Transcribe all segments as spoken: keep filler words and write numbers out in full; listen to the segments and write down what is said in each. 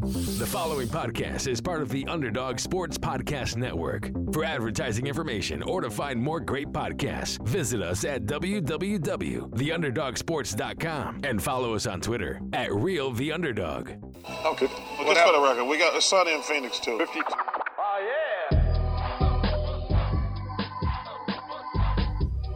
The following podcast is part of the Underdog Sports Podcast Network. For advertising information or to find more great podcasts, visit us at w w w dot the underdog sports dot com and follow us on Twitter at Real The Underdog. Okay, well, just for the record, we got the sun in Phoenix too. fifty-two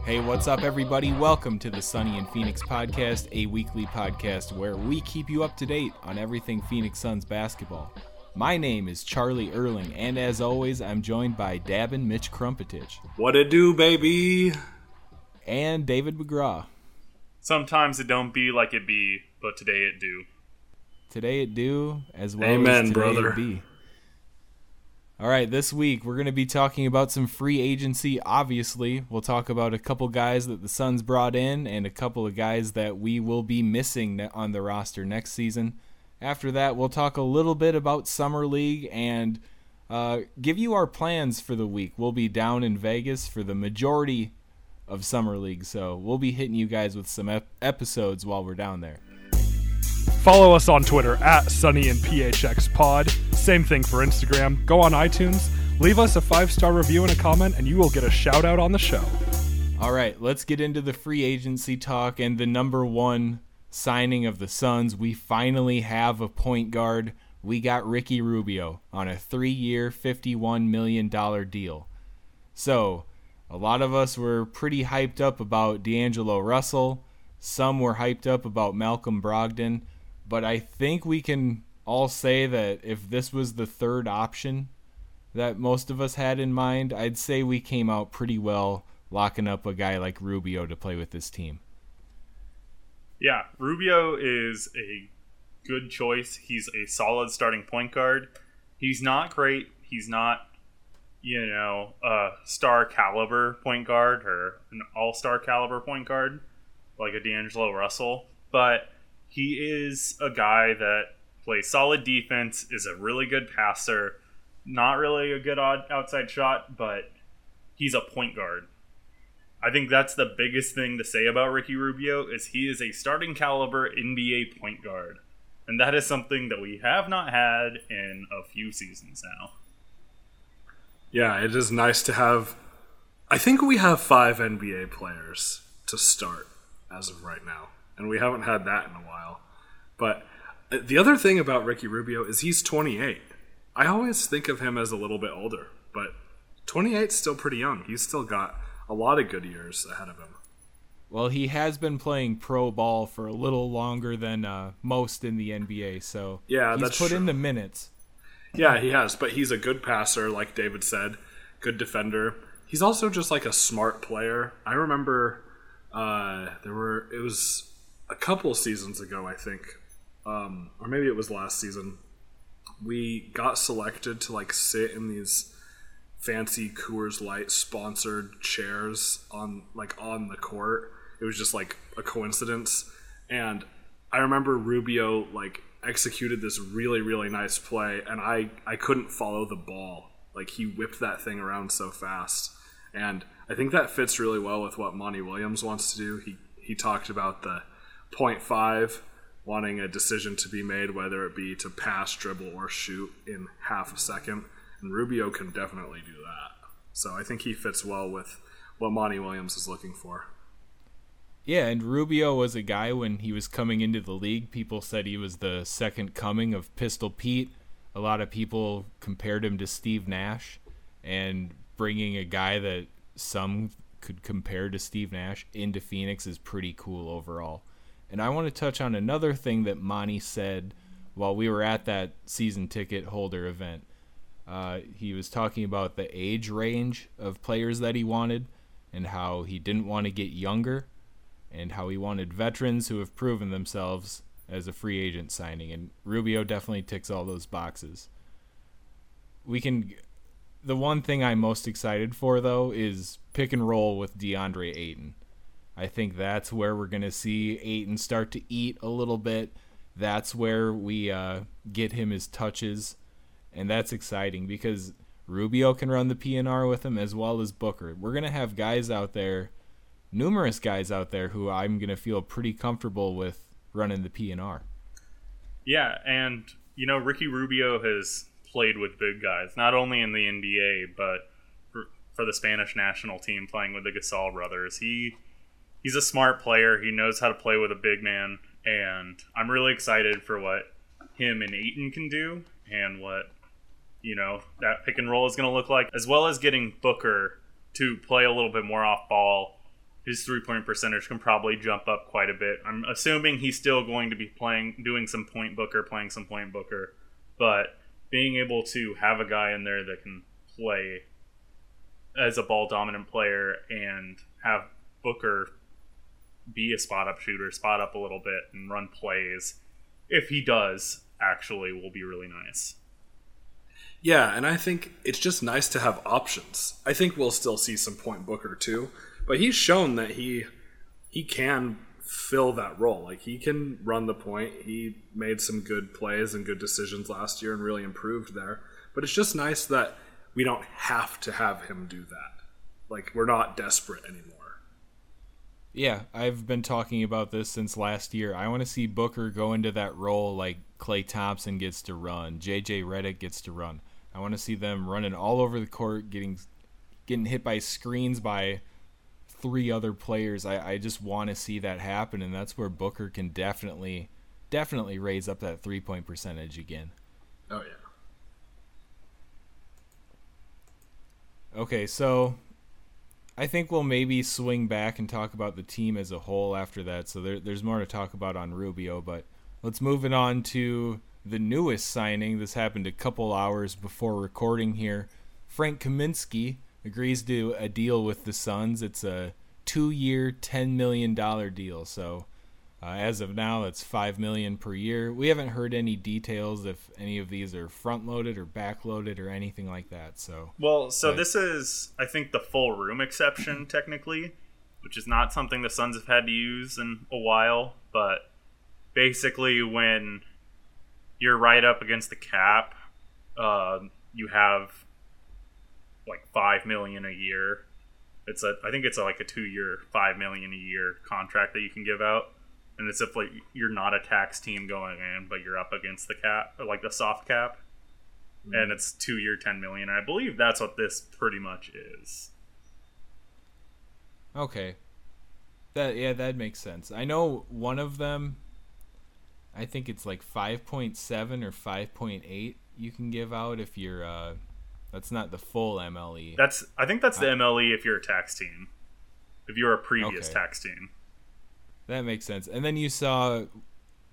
Hey, what's up, everybody? Welcome to the Sunny in Phoenix podcast, a weekly podcast where we keep you up to date on everything Phoenix Suns basketball. My name is Charlie Erling, and as always, I'm joined by Dabin Mitch Krumpetich. What it do, baby? And David McGraw. Sometimes it don't be like it be, but today it do. Today it do, as well Amen, as today brother. It be. All right, this week we're going to be talking about some free agency, obviously. We'll talk about a couple guys that the Suns brought in and a couple of guys that we will be missing on the roster next season. After that, we'll talk a little bit about Summer League and uh, give you our plans for the week. We'll be down in Vegas for the majority of Summer League, so we'll be hitting you guys with some ep- episodes while we're down there. Follow us on Twitter at Sunny and P H X Pod. Same thing for Instagram. Go on iTunes, leave us a five-star review and a comment, and you will get a shout-out on the show. All right, let's get into the free agency talk and the number one signing of the Suns. We finally have a point guard. We got Ricky Rubio on a three-year, fifty-one million dollars deal. So a lot of us were pretty hyped up about D'Angelo Russell. Some were hyped up about Malcolm Brogdon. But I think we can all say that if this was the third option that most of us had in mind, I'd say we came out pretty well locking up a guy like Rubio to play with this team. Yeah, Rubio is a good choice. He's a solid starting point guard. He's not great. He's not, you know, a star caliber point guard or an all-star caliber point guard like a D'Angelo Russell, but he is a guy that plays solid defense, is a really good passer, not really a good outside shot, but he's a point guard. I think that's the biggest thing to say about Ricky Rubio is he is a starting caliber N B A point guard. And that is something that we have not had in a few seasons now. Yeah, it is nice to have. I think we have five N B A players to start as of right now. And we haven't had that in a while. But the other thing about Ricky Rubio is he's twenty-eight. I always think of him as a little bit older, but twenty-eight's still pretty young. He's still got a lot of good years ahead of him. Well, he has been playing pro ball for a little longer than uh, most in the N B A, so yeah, he's that's put true. in the minutes. Yeah, he has, but he's a good passer, like David said, good defender. He's also just like a smart player. I remember uh, there were – it was – a couple seasons ago, I think, um, or maybe it was last season, we got selected to like sit in these fancy Coors Light sponsored chairs on like on the court. It was just like a coincidence, and I remember Rubio like executed this really really nice play, and I I couldn't follow the ball. Like he whipped that thing around so fast, and I think that fits really well with what Monty Williams wants to do. He he talked about the point five, wanting a decision to be made, whether it be to pass, dribble, or shoot in half a second. And Rubio can definitely do that. So I think he fits well with what Monty Williams is looking for. Yeah, and Rubio was a guy when he was coming into the league, people said he was the second coming of Pistol Pete. A lot of people compared him to Steve Nash. And bringing a guy that some could compare to Steve Nash into Phoenix is pretty cool overall. And I want to touch on another thing that Monty said while we were at that season ticket holder event. Uh, he was talking about the age range of players that he wanted and how he didn't want to get younger and how he wanted veterans who have proven themselves as a free agent signing. And Rubio definitely ticks all those boxes. We can. The one thing I'm most excited for, though, is pick and roll with DeAndre Ayton. I think that's where we're going to see Ayton start to eat a little bit. That's where we uh, get him his touches. And that's exciting because Rubio can run the P N R with him as well as Booker. We're going to have guys out there, numerous guys out there, who I'm going to feel pretty comfortable with running the P N R. Yeah, and you know, Ricky Rubio has played with big guys, not only in the N B A, but for, for the Spanish national team playing with the Gasol brothers. He he's a smart player. He knows how to play with a big man. And I'm really excited for what him and Ayton can do and what, you know, that pick and roll is going to look like, as well as getting Booker to play a little bit more off ball. His three-point percentage can probably jump up quite a bit. I'm assuming he's still going to be playing, doing some point Booker, playing some point Booker. But being able to have a guy in there that can play as a ball-dominant player and have Booker be a spot-up shooter, spot up a little bit, and run plays, if he does, actually will be really nice. Yeah, and I think it's just nice to have options. I think we'll still see some point Booker, too. But he's shown that he he can fill that role. Like, he can run the point. He made some good plays and good decisions last year and really improved there. But it's just nice that we don't have to have him do that. Like, we're not desperate anymore. Yeah, I've been talking about this since last year. I want to see Booker go into that role like Clay Thompson gets to run, J J. Redick gets to run. I want to see them running all over the court, getting getting hit by screens by three other players. I, I just want to see that happen, and that's where Booker can definitely definitely raise up that three-point percentage again. Oh, yeah. Okay, so I think we'll maybe swing back and talk about the team as a whole after that, so there, there's more to talk about on Rubio, but let's move it on to the newest signing. This happened a couple hours before recording here. Frank Kaminsky agrees to a deal with the Suns. It's a two-year, ten million dollars deal. So uh, as of now, it's five million dollars per year. We haven't heard any details if any of these are front-loaded or back-loaded or anything like that. So Well, so but, this is, I think, the full room exception, technically, which is not something the Suns have had to use in a while. But basically, when you're right up against the cap, uh, you have like five million dollars a year. It's a, I think it's a, like a two-year, five million dollars a year contract that you can give out. And it's if like you're not a tax team going in, but you're up against the cap, or like the soft cap. Mm-hmm. And it's two-year, ten million dollars. And I believe that's what this pretty much is. Okay. That yeah, that makes sense. I know one of them, I think it's like five point seven or five point eight you can give out if you're uh that's not the full M L E. That's I think that's the M L E if you're a tax team. If you're a previous okay. tax team. That makes sense. And then you saw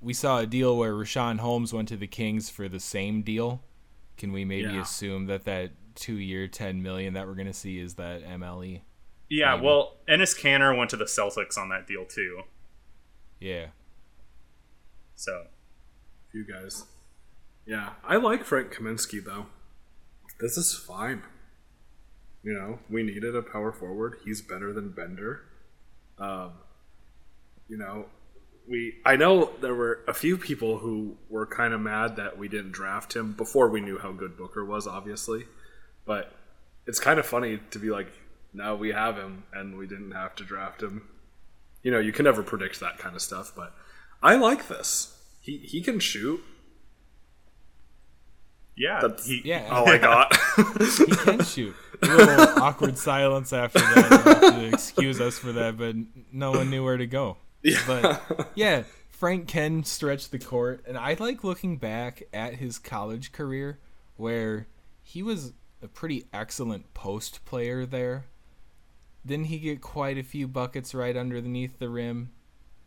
we saw a deal where Rashaun Holmes went to the Kings for the same deal. Can we maybe yeah. assume that that two-year ten million dollars that we're going to see is that M L E? Yeah, maybe. Well, Enes Kanter went to the Celtics on that deal too. Yeah. So, you guys. Yeah, I like Frank Kaminsky though. This is fine. You know, we needed a power forward. He's better than Bender. Um, you know, we. I know there were a few people who were kind of mad that we didn't draft him before we knew how good Booker was, obviously. But it's kind of funny to be like, now we have him and we didn't have to draft him. You know, you can never predict that kind of stuff, but I like this. He he can shoot. Yeah, that's he, yeah. all I got. He can shoot. A little awkward silence after that to excuse us for that, but no one knew where to go. Yeah. But yeah, Frank can stretch the court, and I like looking back at his college career where he was a pretty excellent post player there. Didn't he get quite a few buckets right underneath the rim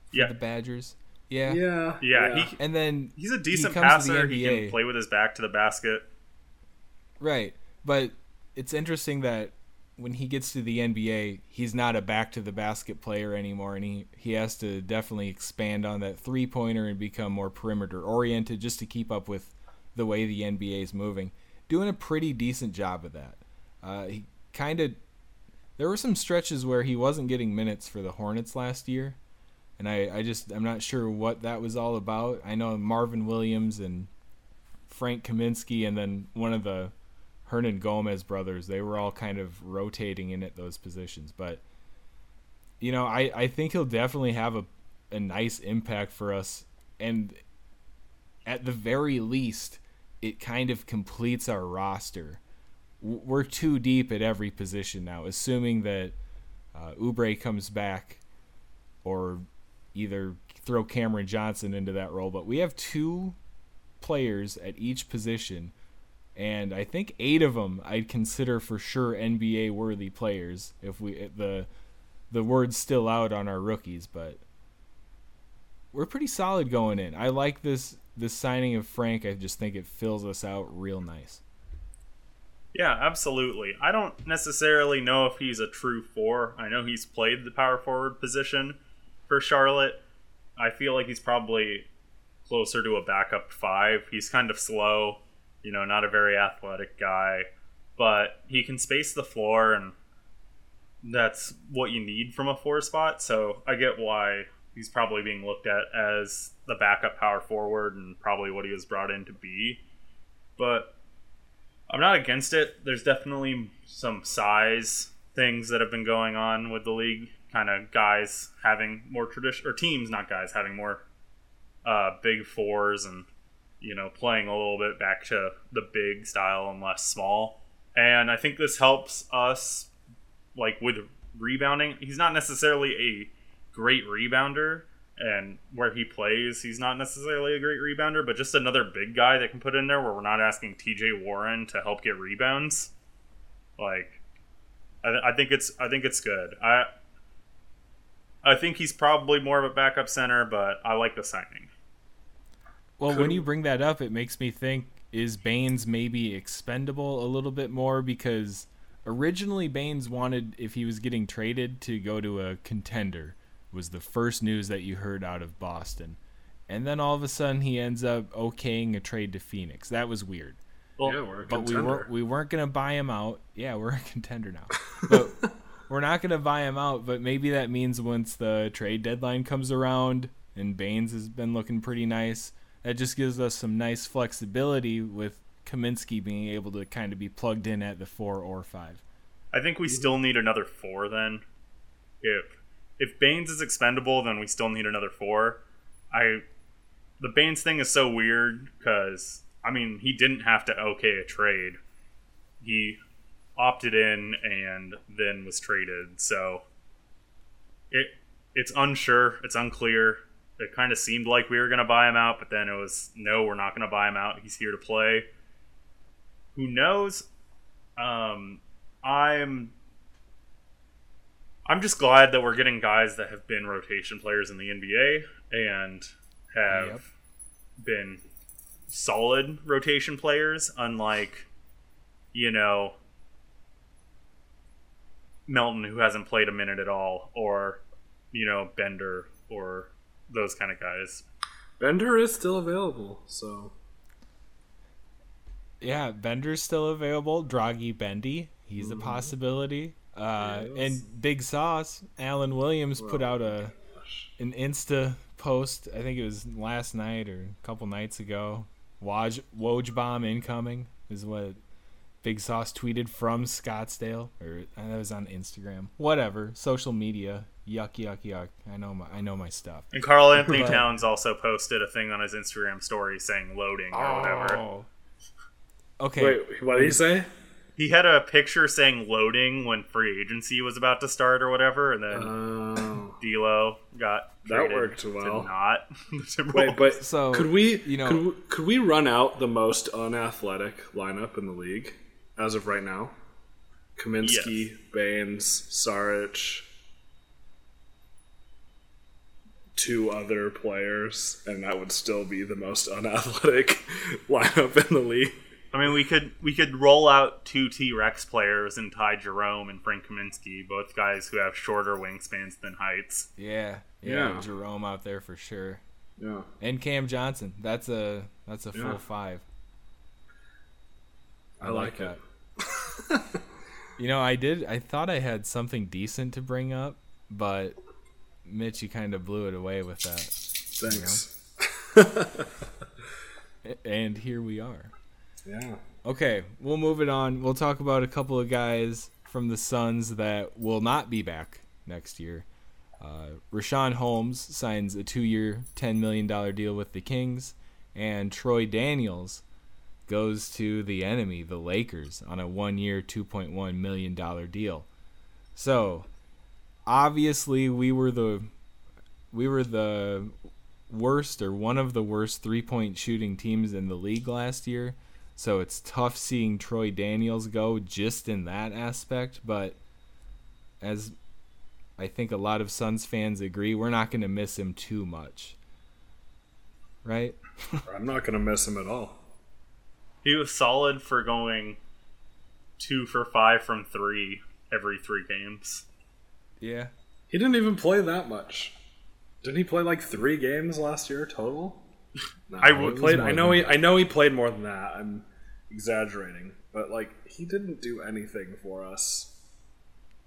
for yeah. the Badgers? Yeah. yeah, yeah. He, and then he's a decent he passer. He can play with his back to the basket. Right, but it's interesting that when he gets to the N B A, he's not a back to the basket player anymore, and he, he has to definitely expand on that three pointer and become more perimeter oriented just to keep up with the way the N B A is moving. Doing a pretty decent job of that. Uh, he kind of there were some stretches where he wasn't getting minutes for the Hornets last year. And I, I just, I'm not sure what that was all about. I know Marvin Williams and Frank Kaminsky and then one of the Hernan Gomez brothers, they were all kind of rotating in at those positions. But, you know, I, I think he'll definitely have a, a nice impact for us. And at the very least, it kind of completes our roster. We're too deep at every position now, assuming that uh, Oubre comes back or either throw Cameron Johnson into that role. But we have two players at each position, and I think eight of them I'd consider for sure N B A-worthy players if we if the the word's still out on our rookies. But we're pretty solid going in. I like this, this signing of Frank. I just think it fills us out real nice. Yeah, absolutely. I don't necessarily know if he's a true four. I know he's played the power forward position for Charlotte. I feel like he's probably closer to a backup five. He's kind of slow, you know, not a very athletic guy, but he can space the floor, and that's what you need from a four spot. So I get why he's probably being looked at as the backup power forward and probably what he was brought in to be. But I'm not against it. There's definitely some size things that have been going on with the league, kind of guys having more tradition, or teams, not guys, having more uh, big fours and, you know, playing a little bit back to the big style and less small. And I think this helps us, like, with rebounding. He's not necessarily a great rebounder, and where he plays, he's not necessarily a great rebounder, but just another big guy that can put in there where we're not asking T J Warren to help get rebounds. Like, I, th- I think it's I think it's good. I I think he's probably more of a backup center, but I like the signing. Well, cool. When you bring that up, it makes me think, is Baynes maybe expendable a little bit more? Because originally Baynes wanted, if he was getting traded, to go to a contender. Was the first news that you heard out of Boston. And then all of a sudden he ends up okaying a trade to Phoenix. That was weird. Well, yeah, we're a but contender. we weren't we weren't gonna buy him out. Yeah, we're a contender now. But we're not gonna buy him out, but maybe that means once the trade deadline comes around, and Baynes has been looking pretty nice, that just gives us some nice flexibility with Kaminsky being able to kind of be plugged in at the four or five. I think we still need another four then. If If Baynes is expendable, then we still need another four. I, the Baynes thing is so weird because, I mean, he didn't have to okay a trade. He opted in and then was traded. So it it's unsure. It's unclear. It kind of seemed like we were going to buy him out, but then it was, no, we're not going to buy him out. He's here to play. Who knows? Um, I'm... I'm just glad that we're getting guys that have been rotation players in the N B A and have yep. been solid rotation players, unlike, you know, Melton, who hasn't played a minute at all, or, you know, Bender, or those kind of guys. Bender is still available, so. Yeah, Bender's still available. Draghi Bendy, he's mm-hmm. a possibility. Uh, yeah, and Big Sauce, Alan Williams, well, put out a gosh. an Insta post. I think it was last night or a couple nights ago. Woj, Woj bomb incoming is what Big Sauce tweeted from Scottsdale, or that was on Instagram. Whatever, social media. Yuck, yuck, yuck. I know my I know my stuff. And Carl Anthony but, Towns also posted a thing on his Instagram story saying "loading" or oh. whatever. Okay. Wait, what did he say? He had a picture saying "loading" when free agency was about to start or whatever, and then oh. D'Lo got traded. That worked well. Did not. Wait, but so could we? You know, could we, could we run out the most unathletic lineup in the league as of right now? Kaminsky, yes. Baynes, Saric, two other players, and that would still be the most unathletic lineup in the league. I mean, we could we could roll out two T-Rex players and Ty Jerome and Frank Kaminsky, both guys who have shorter wingspans than heights. Yeah, yeah, yeah. Jerome out there for sure. Yeah, and Cam Johnson. That's a that's a full yeah. five. I, I like, like it. That. You know, I did. I thought I had something decent to bring up, but Mitch, you kind of blew it away with that. Thanks. You know? And here we are. Yeah. Okay, we'll move it on. We'll talk about a couple of guys from the Suns that will not be back next year. Uh, Rashaun Holmes signs a two-year, ten million dollars deal with the Kings. and Troy Daniels goes to the enemy, the Lakers, on a one-year, two point one million dollars deal. So, obviously, we were the we were the worst or one of the worst three-point shooting teams in the league last year. So it's tough seeing Troy Daniels go just in that aspect. But as I think a lot of Suns fans agree, we're not going to miss him too much. Right? I'm not going to miss him at all. He was solid for going two for five from three every three games. Yeah. He didn't even play that much. Didn't he play like three games last year total? No, I would played. I know he. I know he played more than that. I'm exaggerating, but like he didn't do anything for us.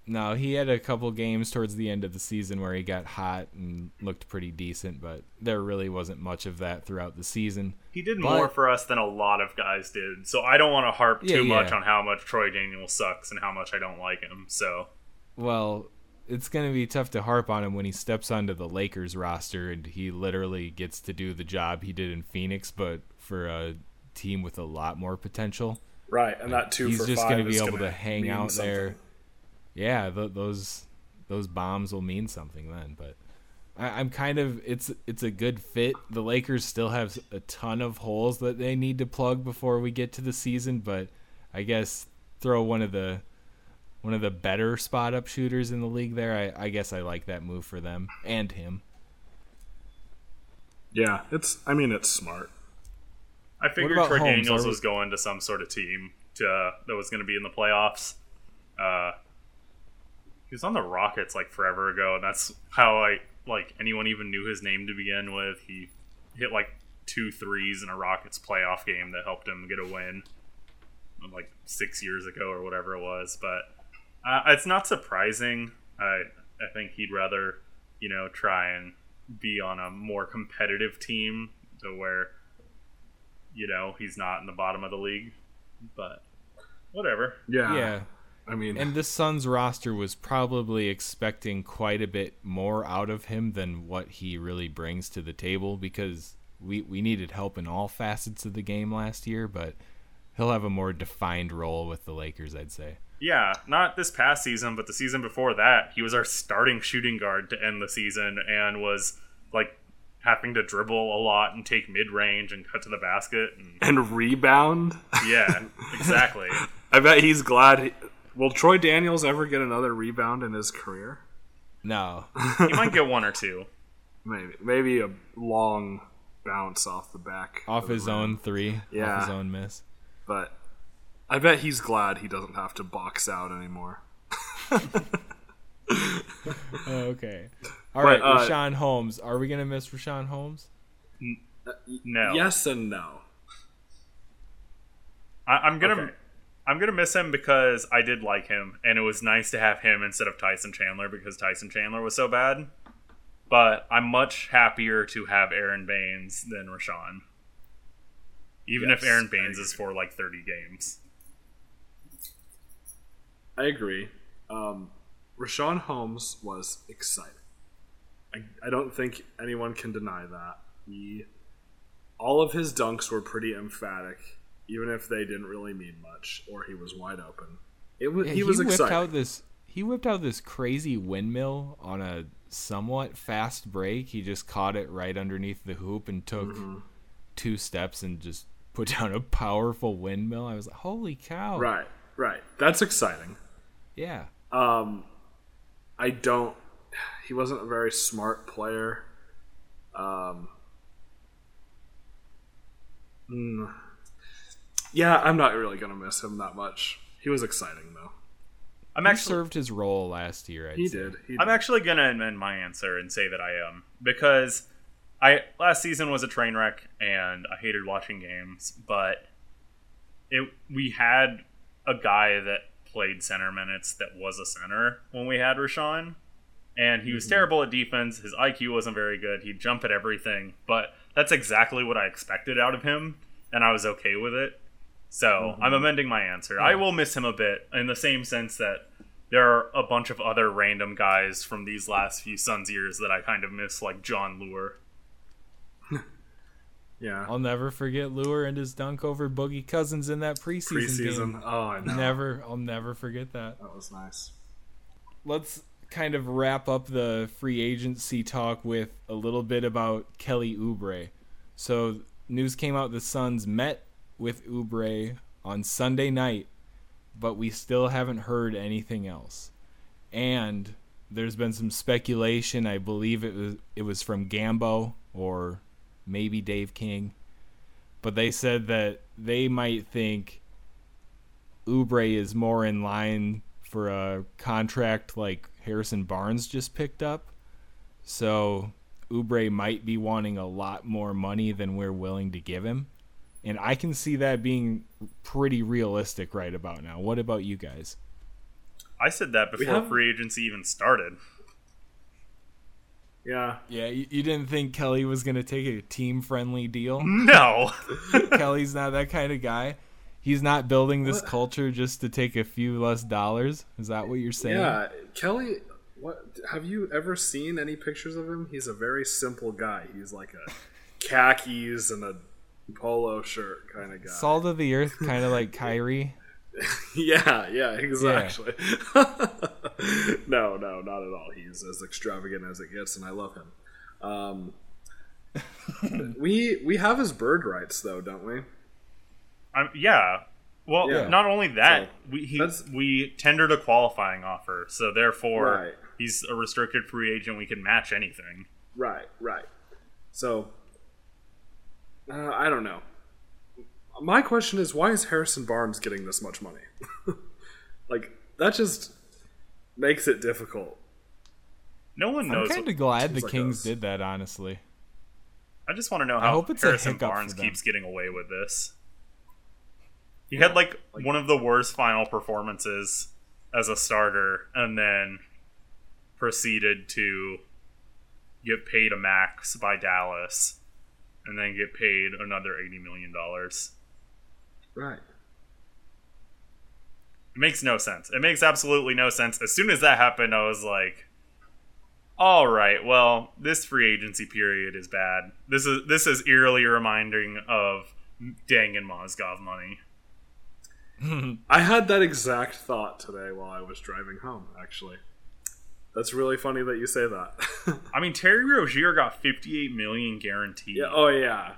No, he had a couple games towards the end of the season where he got hot and looked pretty decent, but there really wasn't much of that throughout the season. He did but, more for us than a lot of guys did, so I don't want to harp yeah, too yeah. much on how much Troy Daniels sucks and how much I don't like him. So, well, it's going to be tough to harp on him when he steps onto the Lakers roster and he literally gets to do the job he did in Phoenix, but for a team with a lot more potential. Right, and that two he's for just five gonna is going to be able to hang out something. There. Yeah, th- those those bombs will mean something then. But I- I'm kind of it's it's a good fit. The Lakers still have a ton of holes that they need to plug before we get to the season, but I guess throw one of the. One of the better spot-up shooters in the league there. I, I guess I like that move for them and him. Yeah, it's. I mean, it's smart. I figured Troy Daniels was going to some sort of team to, uh, that was going to be in the playoffs. Uh, he was on the Rockets like forever ago, and that's how I like anyone even knew his name to begin with. He hit like two threes in a Rockets playoff game that helped him get a win like six years ago or whatever it was, but. Uh, it's not surprising. I I think he'd rather, you know, try and be on a more competitive team to where, you know, he's not in the bottom of the league. But whatever. Yeah. Yeah. I mean, and the Suns roster was probably expecting quite a bit more out of him than what he really brings to the table because we, we needed help in all facets of the game last year, but he'll have a more defined role with the Lakers, I'd say. Yeah, not this past season, but the season before that, he was our starting shooting guard to end the season and was, like, having to dribble a lot and take mid-range and cut to the basket. And, and rebound? Yeah, exactly. I bet he's glad. He, will Troy Daniels ever get another rebound in his career? No. He might get one or two. Maybe maybe a long bounce off the back. Off of his own three. Yeah. Off his own miss. But... I bet he's glad he doesn't have to box out anymore. Okay. All but, right, uh, Rashaun Holmes. Are we going to miss Rashaun Holmes? N- no. Yes and no. I- I'm going to okay. I'm gonna miss him because I did like him, and it was nice to have him instead of Tyson Chandler because Tyson Chandler was so bad. But I'm much happier to have Aron Baynes than Rashaun. Even yes, if Aron Baynes is for like thirty games. I agree. Um, Rashaun Holmes was exciting. I, I don't think anyone can deny that. He, all of his dunks were pretty emphatic, even if they didn't really mean much, or he was wide open. It was yeah, he, he was exciting. Out this, he whipped out this crazy windmill on a somewhat fast break. He just caught it right underneath the hoop and took mm-hmm. two steps and just put down a powerful windmill. I was like, holy cow. Right. Right. That's exciting. Yeah. Um, I don't, he wasn't a very smart player. Um, mm, yeah, I'm not really going to miss him that much. He was exciting though. I'm he actually served his role last year. I'd he, say. Did, he did. I'm actually going to amend my answer and say that I am, because I last season was a train wreck and I hated watching games, but it we had a guy that played center minutes that was a center when we had Rashaun, and he was mm-hmm. terrible at defense. His I Q wasn't very good. He'd jump at everything, but that's exactly what I expected out of him, and I was okay with it. So mm-hmm. I'm amending my answer. Yeah. I will miss him a bit in the same sense that there are a bunch of other random guys from these last few Suns years that I kind of miss, like John Lure. Yeah. I'll never forget Lure and his dunk over Boogie Cousins in that preseason, preseason. game. Oh, I know. Never, I'll never forget that. That was nice. Let's kind of wrap up the free agency talk with a little bit about Kelly Oubre. So news came out the Suns met with Oubre on Sunday night, but we still haven't heard anything else. And there's been some speculation. I believe it was it was from Gambo or maybe Dave King, but they said that they might think Oubre is more in line for a contract like Harrison Barnes just picked up. So Oubre might be wanting a lot more money than we're willing to give him. And I can see that being pretty realistic right about now. What about you guys? I said that before free agency even started. Yeah. Yeah, you, you didn't think Kelly was going to take a team-friendly deal? No. Kelly's not that kind of guy. He's not building this what? culture just to take a few less dollars. Is that what you're saying? Yeah, Kelly, what, have you ever seen any pictures of him? He's a very simple guy. He's like a khakis and a polo shirt kind of guy. Salt of the earth, kind of like Kyrie. yeah, yeah, exactly. Yeah. no, no, not at all. He's as extravagant as it gets, and I love him. Um, we we have his bird rights, though, don't we? Um, yeah. Well, yeah. Not only that, so, we he, we tendered a qualifying offer, so therefore right. he's a restricted free agent. We can match anything. Right, right. So, uh, I don't know. My question is, why is Harrison Barnes getting this much money? Like, that just makes it difficult. No one knows. I'm kind of glad the like Kings us. did that, honestly. I just want to know how I hope it's Harrison Barnes keeps getting away with this. He yeah, had, like, like, one of the worst final performances as a starter, and then proceeded to get paid a max by Dallas, and then get paid another eighty million dollars. Right. It makes no sense. It makes absolutely no sense. As soon as that happened, I was like, all right, well, this free agency period is bad. This is this is eerily reminding of Deng and Mozgov money. I had that exact thought today while I was driving home, actually. That's really funny that you say that. I mean, Terry Rozier got fifty-eight million dollars guaranteed. Yeah, oh, yeah.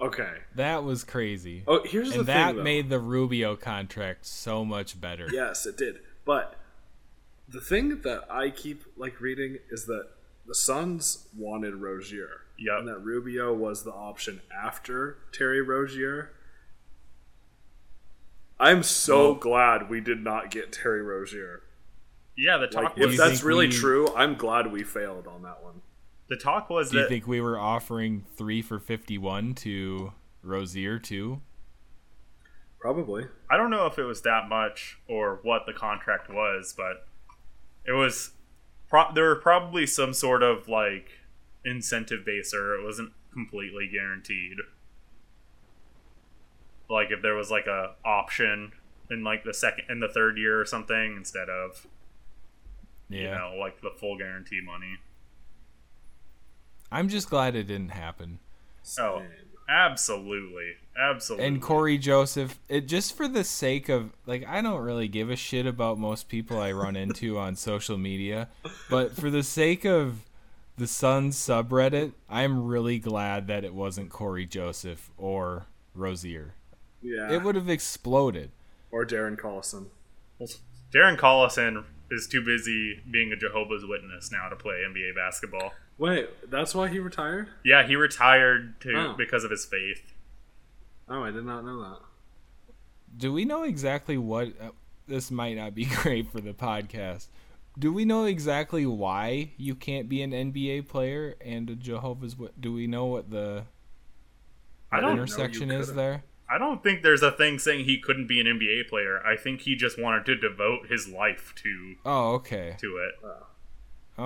Okay, that was crazy. Oh, here's and the thing, that though. Made the Rubio contract so much better. Yes, it did. But the thing that I keep like reading is that the Suns wanted Rozier, yep. and that Rubio was the option after Terry Rozier. I'm so well, glad we did not get Terry Rozier. Yeah, the talk. Like, was, if that's really we, true, I'm glad we failed on that one. The talk was Do that... Do you think we were offering three for fifty-one to Rozier, too? Probably. I don't know if it was that much or what the contract was, but it was... Pro- there were probably some sort of, like, incentive base, or it wasn't completely guaranteed. Like, if there was, like, a option in, like, the second in the third year or something instead of, yeah. you know, like, the full guarantee money. I'm just glad it didn't happen. Oh, absolutely. Absolutely. And Corey Joseph, it just for the sake of, like, I don't really give a shit about most people I run into on social media, but for the sake of the Suns subreddit, I'm really glad that it wasn't Corey Joseph or Rozier. Yeah. It would have exploded. Or Darren Collison. Well, Darren Collison is too busy being a Jehovah's Witness now to play N B A basketball. Wait, that's why he retired? Yeah, he retired to oh. because of his faith. Oh, I did not know that. Do we know exactly what... Uh, this might not be great for the podcast. Do we know exactly why you can't be an N B A player and a Jehovah's Witness? Do we know what the, the I don't intersection know is there? I don't think there's a thing saying he couldn't be an N B A player. I think he just wanted to devote his life to... Oh, okay. ...to it. Wow.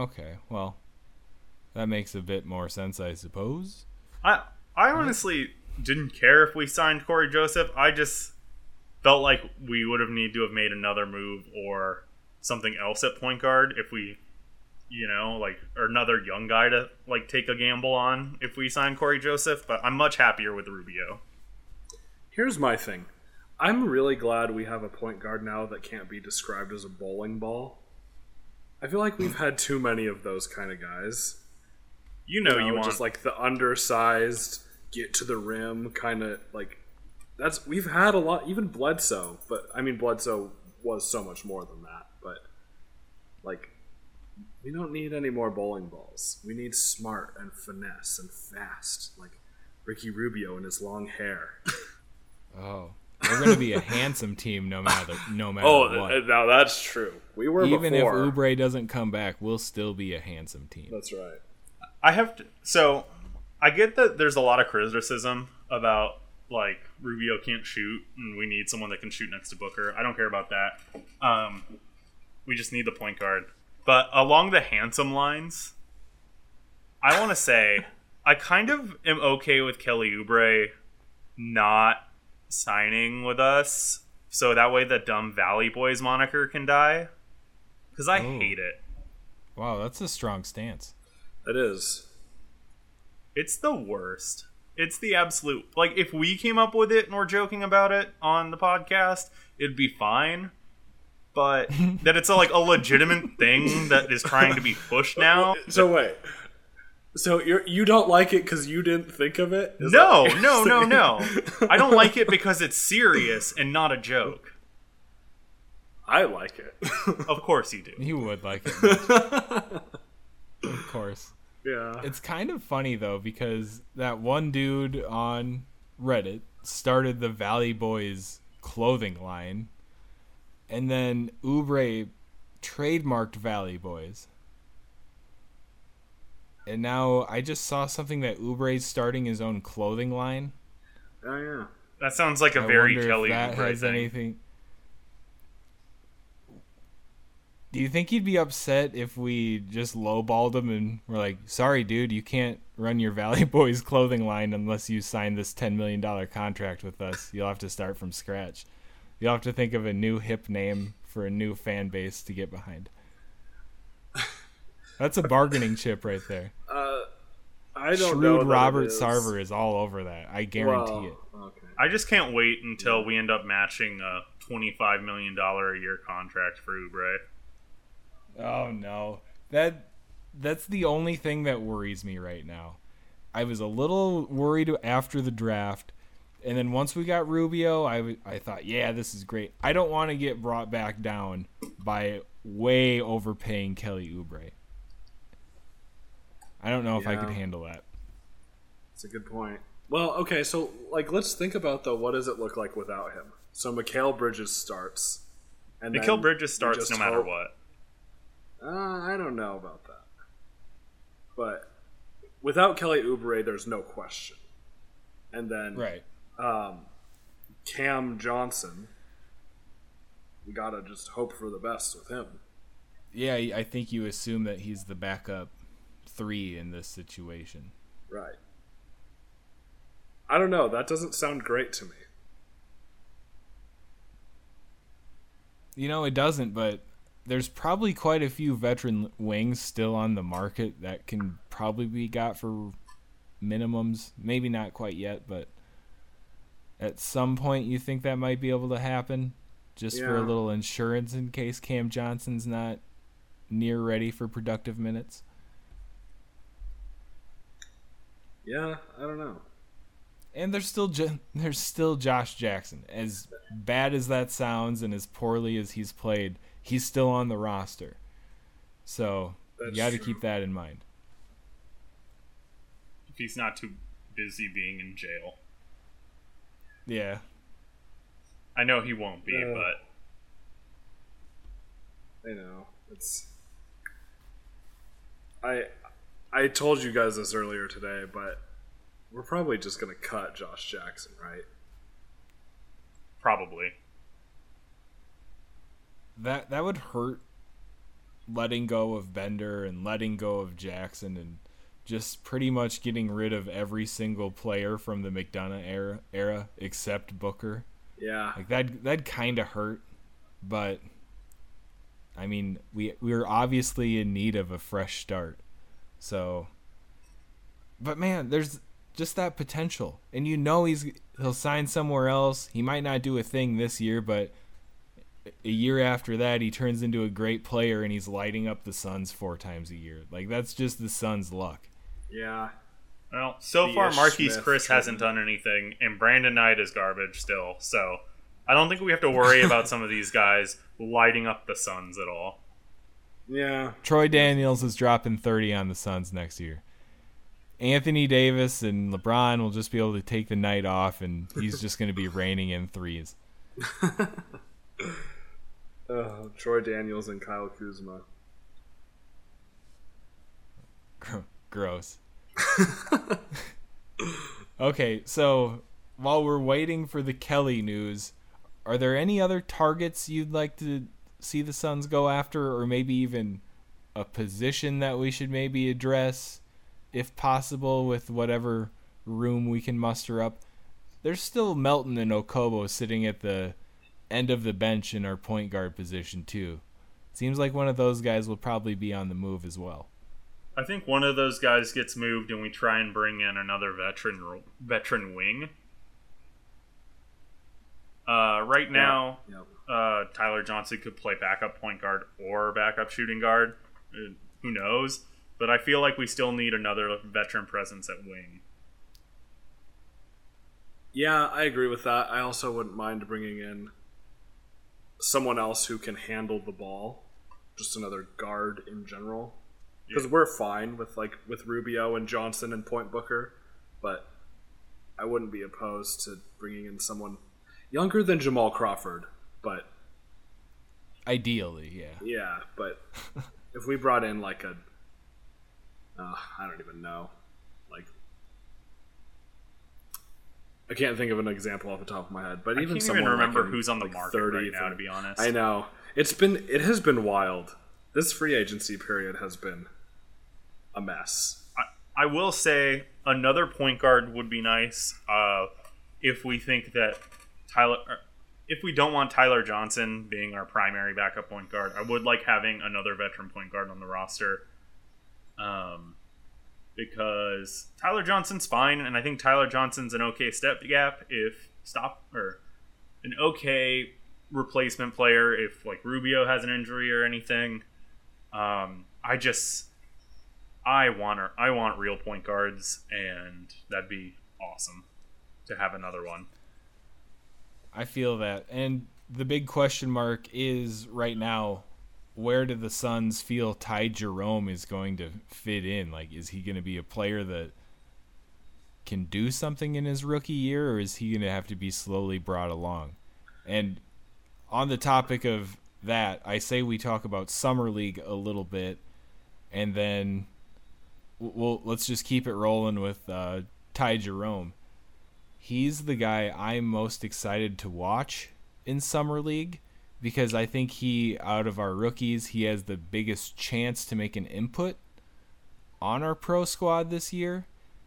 Okay, well... That makes a bit more sense, I suppose. I I honestly didn't care if we signed Corey Joseph. I just felt like we would have needed to have made another move or something else at point guard if we you know, like, or another young guy to, like, take a gamble on if we sign Corey Joseph, but I'm much happier with Rubio. Here's my thing. I'm really glad we have a point guard now that can't be described as a bowling ball. I feel like we've had too many of those kind of guys. You know, you, know, you want just like the undersized, get to the rim kind of like. That's we've had a lot. Even Bledsoe, but I mean Bledsoe was so much more than that. But like, we don't need any more bowling balls. We need smart and finesse and fast, like Ricky Rubio and his long hair. Oh. We're going to be a handsome team no matter no matter oh, what. Oh, now that's true. We were even before. If Oubre doesn't come back, we'll still be a handsome team. That's right. I have to, so I get that there's a lot of criticism about like Rubio can't shoot and we need someone that can shoot next to Booker. I don't care about that. Um, we just need the point guard. But along the handsome lines, I want to say I kind of am okay with Kelly Oubre not signing with us so that way the dumb Valley Boys moniker can die, because I Ooh. hate it. Wow, that's a strong stance. It is. It's the worst. It's the absolute, like, if we came up with it and we're joking about it on the podcast, it'd be fine, but that it's a, like a legitimate thing that is trying to be pushed now. So wait, so you you don't like it because you didn't think of it? Is no, no, no, no. I don't like it because it's serious and not a joke. I like it. Of course you do. You would like it. Of course. Yeah. It's kind of funny, though, because that one dude on Reddit started the Valley Boys clothing line, and then Oubre trademarked Valley Boys. And now I just saw something that Oubre's starting his own clothing line. Oh, yeah. That sounds like a I very Kelly Oubre thing. Has anything... Do you think he'd be upset if we just lowballed him and we're like, sorry, dude, you can't run your Valley Boys clothing line unless you sign this ten million dollars contract with us. You'll have to start from scratch. You'll have to think of a new hip name for a new fan base to get behind. That's a bargaining chip right there. Uh, I don't Shrewd know. Shrewd Robert Sarver is all over that. I guarantee well, it. Okay. I just can't wait until we end up matching a twenty-five million dollars a year contract for Oubre. Oh, no. that That's the only thing that worries me right now. I was a little worried after the draft, and then once we got Rubio, I, w- I thought, yeah, this is great. I don't want to get brought back down by way overpaying Kelly Oubre. I don't know if yeah. I could handle that. That's a good point. Well, okay, so like let's think about though, what does it look like without him? So Mikal Bridges starts. And Mikal Bridges starts no matter hope... what. Uh, I don't know about that. But without Kelly Oubre, there's no question. And then right. um, Cam Johnson, we gotta just hope for the best with him. Yeah, I think you assume that he's the backup three in this situation. Right. I don't know. That doesn't sound great to me. You know, it doesn't, but there's probably quite a few veteran wings still on the market that can probably be got for minimums. Maybe not quite yet, but at some point you think that might be able to happen just yeah. for a little insurance in case Cam Johnson's not near ready for productive minutes. Yeah, I don't know. And there's still there's still Josh Jackson. As bad as that sounds and as poorly as he's played, he's still on the roster. So That's you got to keep that in mind. If he's not too busy being in jail. Yeah. I know he won't be, uh, but I know. It's I I told you guys this earlier today, but we're probably just going to cut Josh Jackson, right? Probably. That that would hurt letting go of Bender and letting go of Jackson and just pretty much getting rid of every single player from the McDonough era, era except Booker. Yeah. Like that that kind of hurt, but I mean, we we were obviously in need of a fresh start. So, but man, there's just that potential, and you know he's he'll sign somewhere else. He might not do a thing this year, but a year after that, he turns into a great player, and he's lighting up the Suns four times a year. Like, that's just the Suns' luck. Yeah. Well, so far, Marquise Chris hasn't done anything, and Brandon Knight is garbage still. So I don't think we have to worry about some of these guys lighting up the Suns at all. Yeah. Troy Daniels is dropping thirty on the Suns next year. Anthony Davis and LeBron will just be able to take the night off, and he's just going to be raining in threes. Oh, Troy Daniels and Kyle Kuzma. Gross. Okay, so while we're waiting for the Kelly news, are there any other targets you'd like to see the Suns go after, or maybe even a position that we should maybe address, if possible, with whatever room we can muster up? There's still Melton and Okobo sitting at the end of the bench in our point guard position too. Seems like one of those guys will probably be on the move as well. I think one of those guys gets moved and we try and bring in another veteran veteran wing. Uh, right now, yeah. Yeah. Uh, Tyler Johnson could play backup point guard or backup shooting guard. Uh, who knows? But I feel like we still need another veteran presence at wing. Yeah, I agree with that. I also wouldn't mind bringing in someone else who can handle the ball, just another guard in general, because yeah. we're fine with like with Rubio and Johnson and Point Booker, but I wouldn't be opposed to bringing in someone younger than Jamal Crawford, but ideally, yeah, yeah. But if we brought in like a, uh, I don't even know, like I can't think of an example off the top of my head, but even I can't someone even remember like in, who's on the like market right now. To be honest, I know it's been it has been wild. This free agency period has been a mess. I, I will say another point guard would be nice uh, if we think that Tyler, if we don't want Tyler Johnson being our primary backup point guard. I would like having another veteran point guard on the roster. Um. Because Tyler Johnson's fine, and I think Tyler Johnson's an okay step gap if stop or an okay replacement player if like Rubio has an injury or anything. Um, I just I want her, I want real point guards, and that'd be awesome to have another one. I feel that, and the big question mark is right now, where do the Suns feel Ty Jerome is going to fit in? Like, is he going to be a player that can do something in his rookie year, or is he going to have to be slowly brought along? And on the topic of that, I say we talk about Summer League a little bit, and then we'll, let's just keep it rolling with uh, Ty Jerome. He's the guy I'm most excited to watch in Summer League, because I think he, out of our rookies, he has the biggest chance to make an input on our pro squad this year.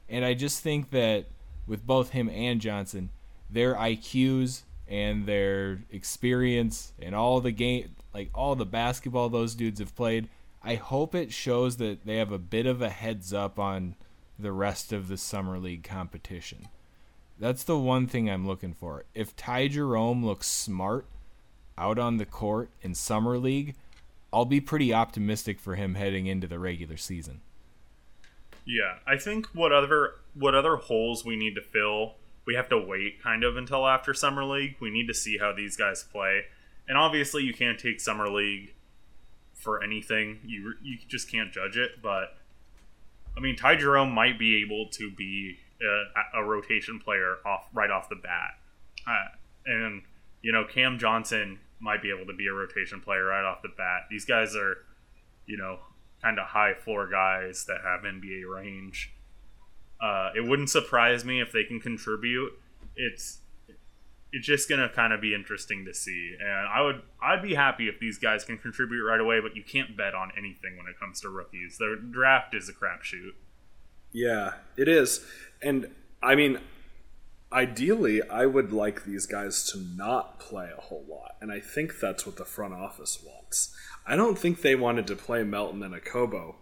And I just think that with both him and Johnson, their I Qs and their experience and all the game, like all the basketball those dudes have played, I hope it shows that they have a bit of a heads up on the rest of the Summer League competition. That's the one thing I'm looking for. If Ty Jerome looks smart out on the court in Summer League, I'll be pretty optimistic for him heading into the regular season. Yeah, I think what other what other holes we need to fill, we have to wait kind of until after Summer League. We need to see how these guys play. And obviously you can't take Summer League for anything. You you just can't judge it. But, I mean, Ty Jerome might be able to be a, a rotation player off right off the bat. Uh, and... You know, Cam Johnson might be able to be a rotation player right off the bat. These guys are, you know, kind of high floor guys that have N B A range. Uh, it wouldn't surprise me if they can contribute. It's it's just gonna kind of be interesting to see. And I would I'd be happy if these guys can contribute right away. But you can't bet on anything when it comes to rookies. Their draft is a crapshoot. Yeah, it is, and I mean, ideally, I would like these guys to not play a whole lot, and I think that's what the front office wants. I don't think they wanted to play Melton and Okobo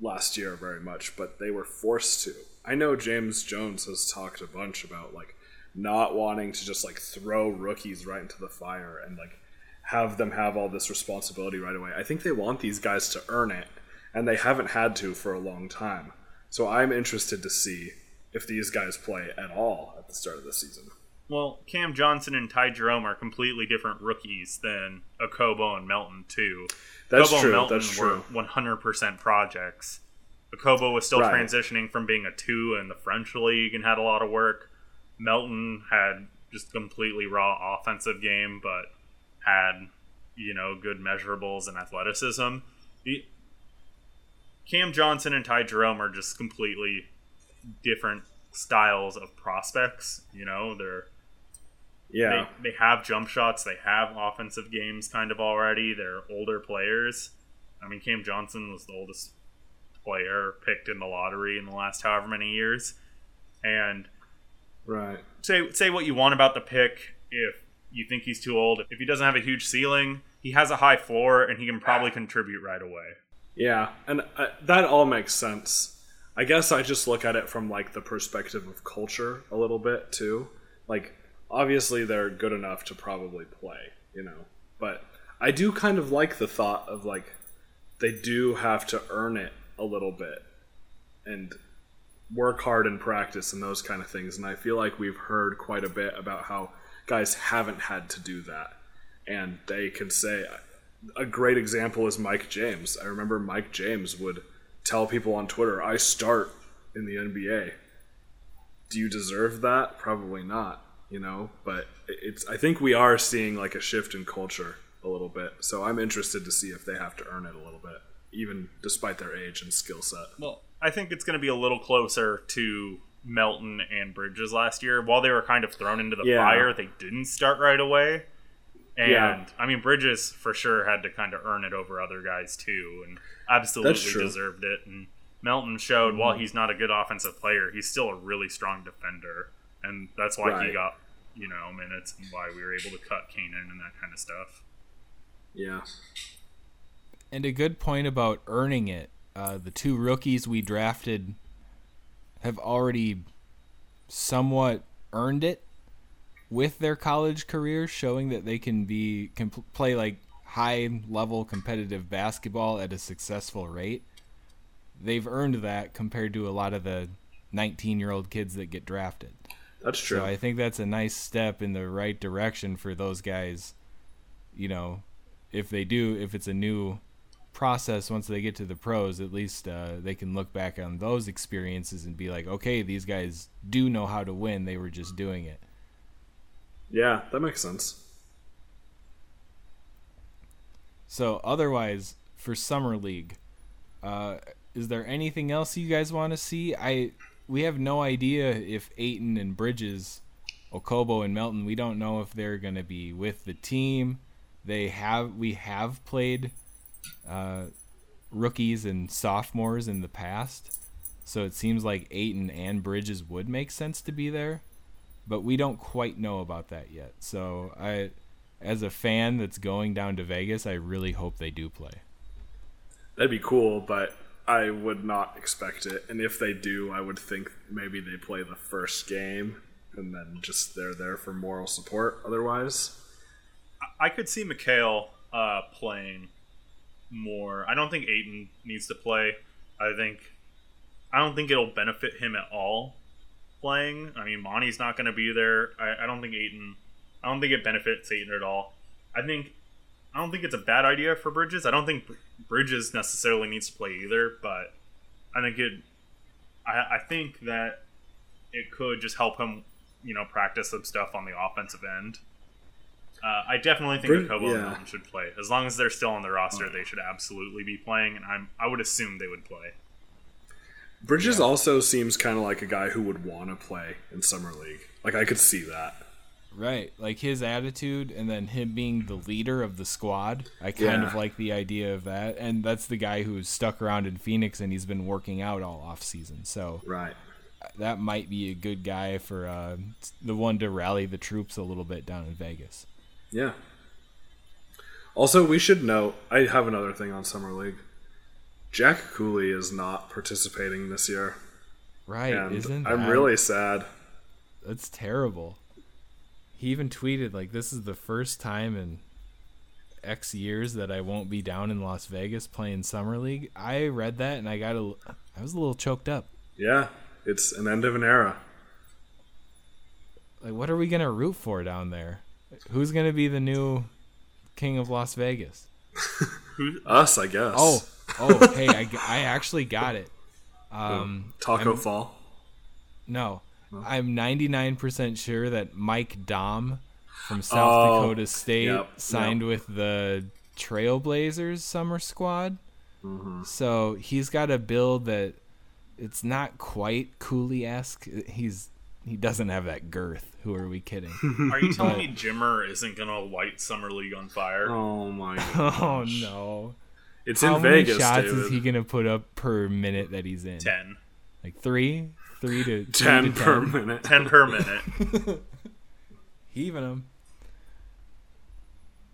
last year very much, but they were forced to. I know James Jones has talked a bunch about like not wanting to just like throw rookies right into the fire and like have them have all this responsibility right away. I think they want these guys to earn it, and they haven't had to for a long time. So I'm interested to see if these guys play at all at the start of the season. Well, Cam Johnson and Ty Jerome are completely different rookies than Okobo and Melton, too. That's Okobo true. and Melton That's true. were one hundred percent projects. Okobo was still right. transitioning from being a two in the French League and had a lot of work. Melton had just completely raw offensive game, but had, you know, good measurables and athleticism. He, Cam Johnson and Ty Jerome are just completely different styles of prospects. You know, they're yeah they, they have jump shots, they have offensive games kind of already. They're older players. I mean, Cam Johnson was the oldest player picked in the lottery in the last however many years. And right say say what you want about the pick. If you think he's too old, if he doesn't have a huge ceiling, he has a high floor and he can probably contribute right away. Yeah, and uh, that all makes sense. I guess I just look at it from like the perspective of culture a little bit too. Like, obviously they're good enough to probably play, you know. But I do kind of like the thought of like they do have to earn it a little bit and work hard in practice and those kind of things. And I feel like we've heard quite a bit about how guys haven't had to do that, and they can say a great example is Mike James. I remember Mike James would tell people on Twitter, I start in the N B A. Do you deserve that? Probably not, you know, but it's, I think we are seeing like a shift in culture a little bit. So I'm interested to see if they have to earn it a little bit, even despite their age and skill set. Well, I think it's going to be a little closer to Melton and Bridges last year. While they were kind of thrown into the yeah. fire, they didn't start right away. And, yeah. I mean, Bridges for sure had to kind of earn it over other guys, too, and absolutely deserved it. And Melton showed, mm-hmm. while he's not a good offensive player, he's still a really strong defender. And that's why right. he got, you know, minutes and why we were able to cut Kanan and that kind of stuff. Yeah. And a good point about earning it. Uh, the two rookies we drafted have already somewhat earned it with their college career, showing that they can be can play like high-level competitive basketball at a successful rate. They've earned that compared to a lot of the nineteen-year-old kids that get drafted. That's true. So I think that's a nice step in the right direction for those guys. You know, if they do, if it's a new process once they get to the pros, at least uh, they can look back on those experiences and be like, okay, these guys do know how to win. They were just doing it. Yeah, that makes sense. So, otherwise, for Summer League, uh, is there anything else you guys want to see? I We have no idea if Ayton and Bridges, Okobo and Melton, we don't know if they're going to be with the team. They have We have played uh, rookies and sophomores in the past, so it seems like Ayton and Bridges would make sense to be there. But we don't quite know about that yet. So I, as a fan that's going down to Vegas, I really hope they do play. That'd be cool, but I would not expect it. And if they do, I would think maybe they play the first game and then just they're there for moral support otherwise. I could see Mikal uh, playing more. I don't think Ayton needs to play. I think I don't think it'll benefit him at all. Playing, I mean, Monty's not going to be there. I, I don't think Ayton. I don't think it benefits Ayton at all. I think. I don't think it's a bad idea for Bridges. I don't think Bridges necessarily needs to play either. But I think it. I, I think that it could just help him, you know, practice some stuff on the offensive end. Uh, I definitely think Brid- Okobo yeah. and Melton should play. As long as they're still on the roster, oh. they should absolutely be playing. And I'm. I would assume they would play. Bridges yeah. also seems kind of like a guy who would want to play in Summer League. Like, I could see that. Right. Like, his attitude and then him being the leader of the squad. I kind yeah. of like the idea of that. And that's the guy who's stuck around in Phoenix and he's been working out all offseason. So right. that might be a good guy for uh, the one to rally the troops a little bit down in Vegas. Yeah. Also, we should note, I have another thing on Summer League. Jack Cooley is not participating this year. Right, and isn't that... I'm really sad. That's terrible. He even tweeted, like, this is the first time in X years that I won't be down in Las Vegas playing Summer League. I read that, and I got a, I was a little choked up. Yeah, it's an end of an era. Like, what are we going to root for down there? Who's going to be the new king of Las Vegas? Us, I guess. Oh, oh, hey, I, I actually got it. Um, Taco I'm, Fall? No. no. I'm ninety-nine percent sure that Mike Dom from South oh, Dakota State yep, signed yep. with the Trailblazers summer squad. Mm-hmm. So he's got a build that it's not quite Cooley-esque. He's he doesn't have that girth. Who are we kidding? Are you telling me Jimmer isn't going to light Summer League on fire? Oh, my gosh. Oh, no. It's How in Vegas, How many shots David. Is he going to put up per minute that he's in? Ten. Like three? Three to ten three to per ten. minute. Ten per minute. Even him.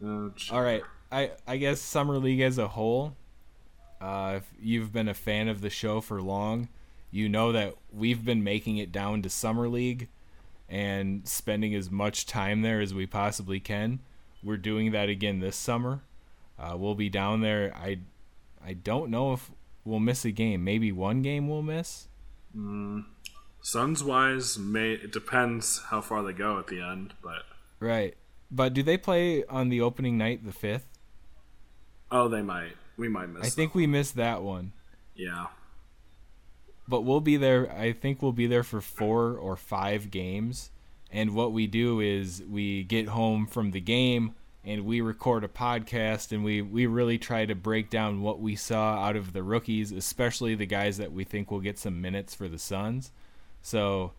Oh, all right. I, I guess Summer League as a whole, uh, if you've been a fan of the show for long, you know that we've been making it down to Summer League and spending as much time there as we possibly can. We're doing that again this summer. Uh, we'll be down there. I, I don't know if we'll miss a game. Maybe one game we'll miss. Mm. Suns wise, may it depends how far they go at the end, but right. But do they play on the opening night, the fifth? Oh, they might. We might miss. I think we missed that one. Yeah. But we'll be there. I think we'll be there for four or five games. And what we do is we get home from the game and we record a podcast, and we, we really try to break down what we saw out of the rookies, especially the guys that we think will get some minutes for the Suns. So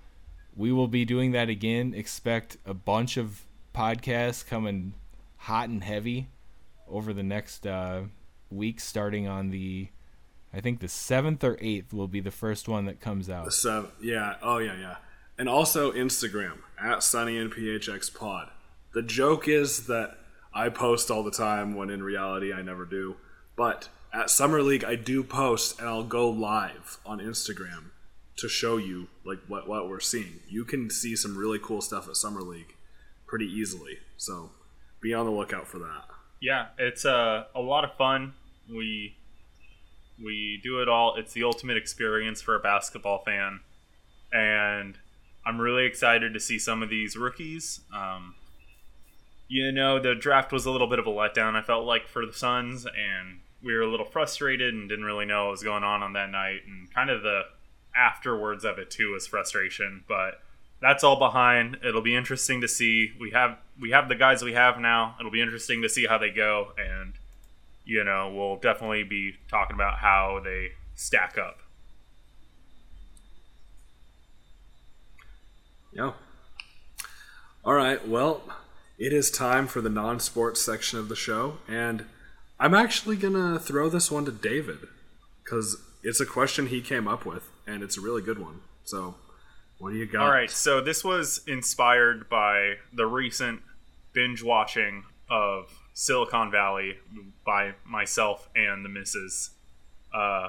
we will be doing that again. Expect a bunch of podcasts coming hot and heavy over the next uh, week, starting on the, I think the seventh or eighth will be the first one that comes out. The seventh, yeah. Oh, yeah, yeah. And also Instagram, at Sunny N P H X Pod. The joke is that I post all the time when in reality I never do. But at Summer League I do post, and I'll go live on Instagram to show you like what, what we're seeing. You can see some really cool stuff at Summer League pretty easily. So be on the lookout for that. Yeah, it's uh, a lot of fun. We we do it all. It's the ultimate experience for a basketball fan. And I'm really excited to see some of these rookies. Um You know, the draft was a little bit of a letdown, I felt like, for the Suns, and we were a little frustrated and didn't really know what was going on on that night, and kind of the afterwards of it, too, was frustration, but that's all behind. It'll be interesting to see. We have we have the guys we have now. It'll be interesting to see how they go, and, you know, we'll definitely be talking about how they stack up. Yeah. All right, well... It is time for the non-sports section of the show, and I'm actually going to throw this one to David, because it's a question he came up with, and it's a really good one. So, what do you got? All right, so this was inspired by the recent binge-watching of Silicon Valley by myself and the missus. Uh,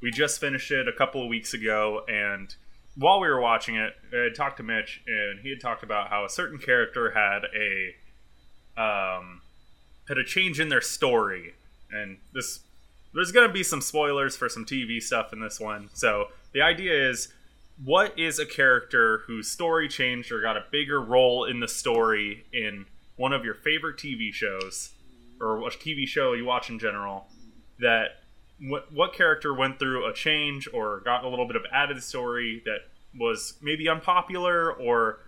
we just finished it a couple of weeks ago, and... While we were watching it, I talked to Mitch, and he had talked about how a certain character had a um, had a change in their story. And this there's going to be some spoilers for some T V stuff in this one. So the idea is, what is a character whose story changed or got a bigger role in the story in one of your favorite T V shows, or a T V show you watch in general, that... What what character went through a change or got a little bit of added story that was maybe unpopular or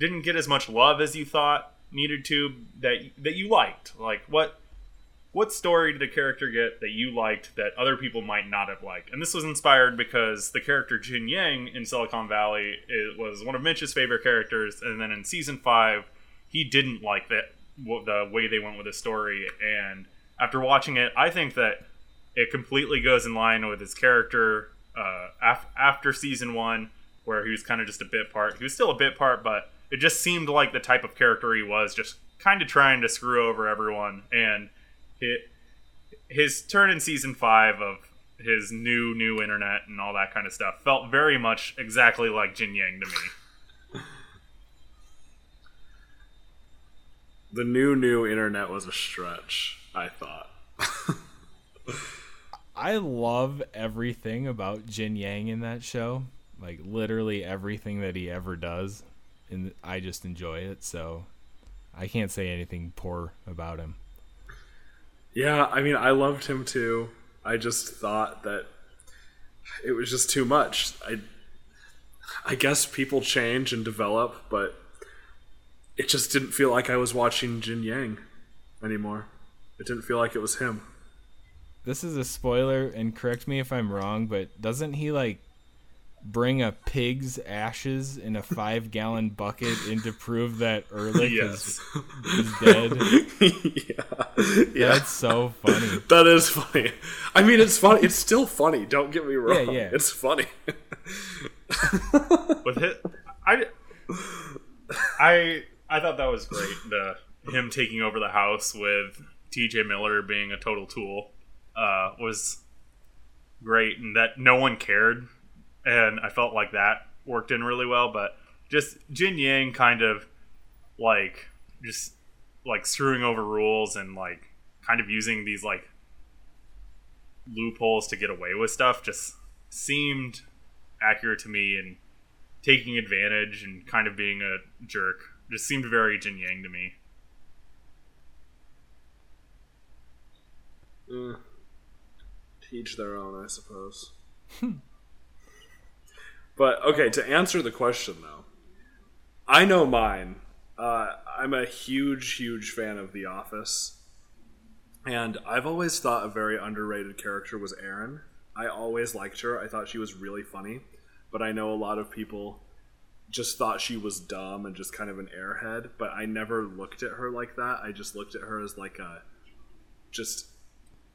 didn't get as much love as you thought needed to, that that you liked? Like, what what story did a character get that you liked that other people might not have liked? And this was inspired because the character Jin Yang in Silicon Valley it was one of Mitch's favorite characters, and then in season five, he didn't like that the way they went with the story. And after watching it, I think that it completely goes in line with his character uh, af- after season one. where he was kind of just a bit part. He was still a bit part, but it just seemed like the type of character he was, just kind of trying to screw over everyone. And it, his turn in season five of his new, new internet and all that kind of stuff felt very much exactly like Jin Yang to me. The new, new internet was a stretch, I thought. I love everything about Jin Yang in that show. Like, literally everything that he ever does. And I just enjoy it, so I can't say anything poor about him. Yeah, I mean, I loved him too. I just thought that it was just too much. I, I guess people change and develop, but it just didn't feel like I was watching Jin Yang anymore. It didn't feel like it was him. This is a spoiler, and correct me if I'm wrong, but doesn't he, like, bring a pig's ashes in a five-gallon bucket in to prove that Ehrlich yes. is, is dead? yeah. yeah. That's so funny. That is funny. I mean, it's funny. It's still funny. Don't get me wrong. Yeah, yeah. It's funny. But his, I, I, I thought that was great, the him taking over the house with T J Miller being a total tool uh, was great, and that no one cared. And I felt like that worked in really well, but just Jin Yang kind of like just like screwing over rules and like kind of using these like loopholes to get away with stuff just seemed accurate to me, and taking advantage and kind of being a jerk just seemed very Jin Yang to me. Mm. Teach their own, I suppose. But, okay, to answer the question, though, I know mine. Uh, I'm a huge, huge fan of The Office. And I've always thought a very underrated character was Erin. I always liked her. I thought she was really funny. But I know a lot of people just thought she was dumb and just kind of an airhead. But I never looked at her like that. I just looked at her as like a just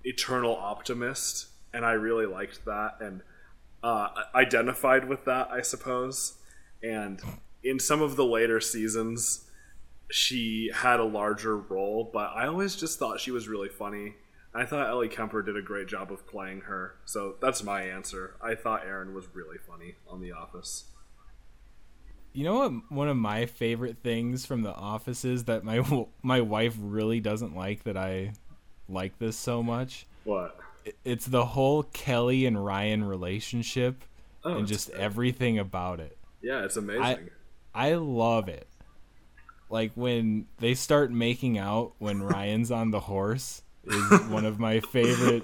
eternal optimist. And I really liked that. And Uh, identified with that, I suppose. And in some of the later seasons, she had a larger role, but I always just thought she was really funny. I thought Ellie Kemper did a great job of playing her, so that's my answer. I thought Erin was really funny on The Office. You know what one of my favorite things from The Office is that my my wife really doesn't like that I like this so much? What? It's the whole Kelly and Ryan relationship oh, and just everything about it. Yeah, it's amazing. I, I love it. Like when they start making out when Ryan's on the horse is one of my favorite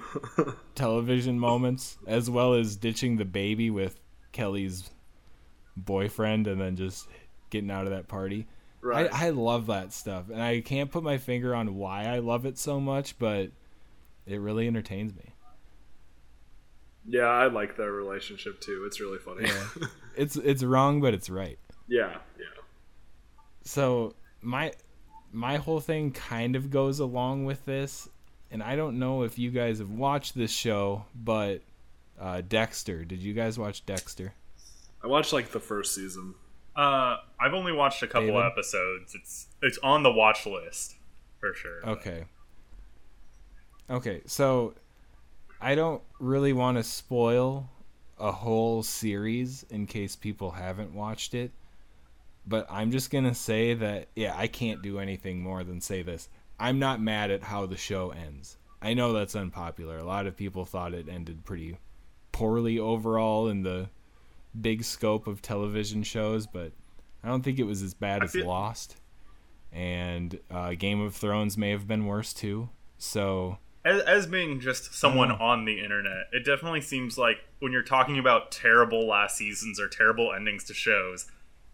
television moments, as well as ditching the baby with Kelly's boyfriend and then just getting out of that party. Right. I, I love that stuff, and I can't put my finger on why I love it so much, but it really entertains me. Yeah, I like their relationship too. It's really funny. Yeah. It's it's wrong, but it's right. Yeah, yeah. So my my whole thing kind of goes along with this, and I don't know if you guys have watched this show, but uh, Dexter. Did you guys watch Dexter? I watched like the first season. Uh, I've only watched a couple David? episodes. It's it's on the watch list for sure. Okay. But. Okay, so I don't really want to spoil a whole series in case people haven't watched it, but I'm just going to say that, yeah, I can't do anything more than say this. I'm not mad at how the show ends. I know that's unpopular. A lot of people thought it ended pretty poorly overall in the big scope of television shows, but I don't think it was as bad as Lost. And uh, Game of Thrones may have been worse, too. So... As, as being just someone on the internet, it definitely seems like when you're talking about terrible last seasons or terrible endings to shows,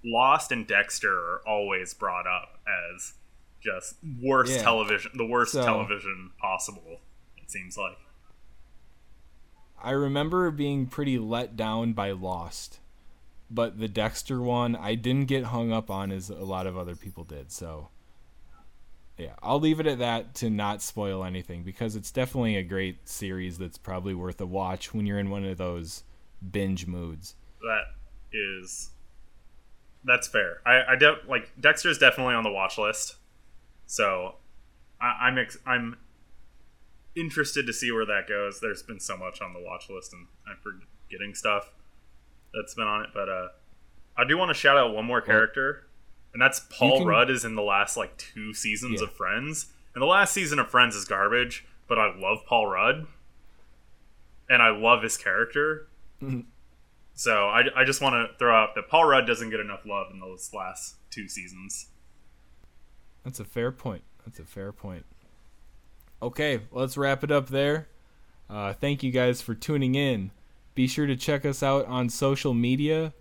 Lost and Dexter are always brought up as just worst yeah. television, the worst so, television possible, it seems like. I remember being pretty let down by Lost, but the Dexter one I didn't get hung up on as a lot of other people did, so... Yeah, I'll leave it at that to not spoil anything, because it's definitely a great series that's probably worth a watch when you're in one of those binge moods. That is that's fair. I, I don't like Dexter's definitely on the watch list, so I, I'm ex- I'm interested to see where that goes. There's been so much on the watch list, and I'm forgetting stuff that's been on it. But uh, I do want to shout out one more character, and that's Paul can... Rudd. Is in the last like two seasons yeah. of Friends, and the last season of Friends is garbage. But I love Paul Rudd, and I love his character. Mm-hmm. So I, I just want to throw out that Paul Rudd doesn't get enough love in those last two seasons. That's a fair point. That's a fair point. Okay, let's wrap it up there. Uh, thank you guys for tuning in. Be sure to check us out on social media.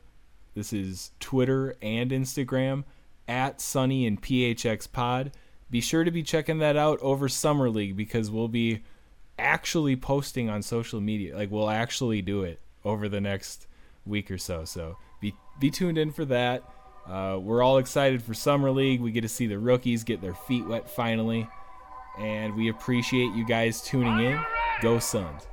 This is Twitter and Instagram, at Sunny and P H X Pod. Be sure to be checking that out over Summer League, because we'll be actually posting on social media. Like, we'll actually do it over the next week or so. So be be tuned in for that. Uh, we're all excited for Summer League. We get to see the rookies get their feet wet finally. And we appreciate you guys tuning in. Go Suns.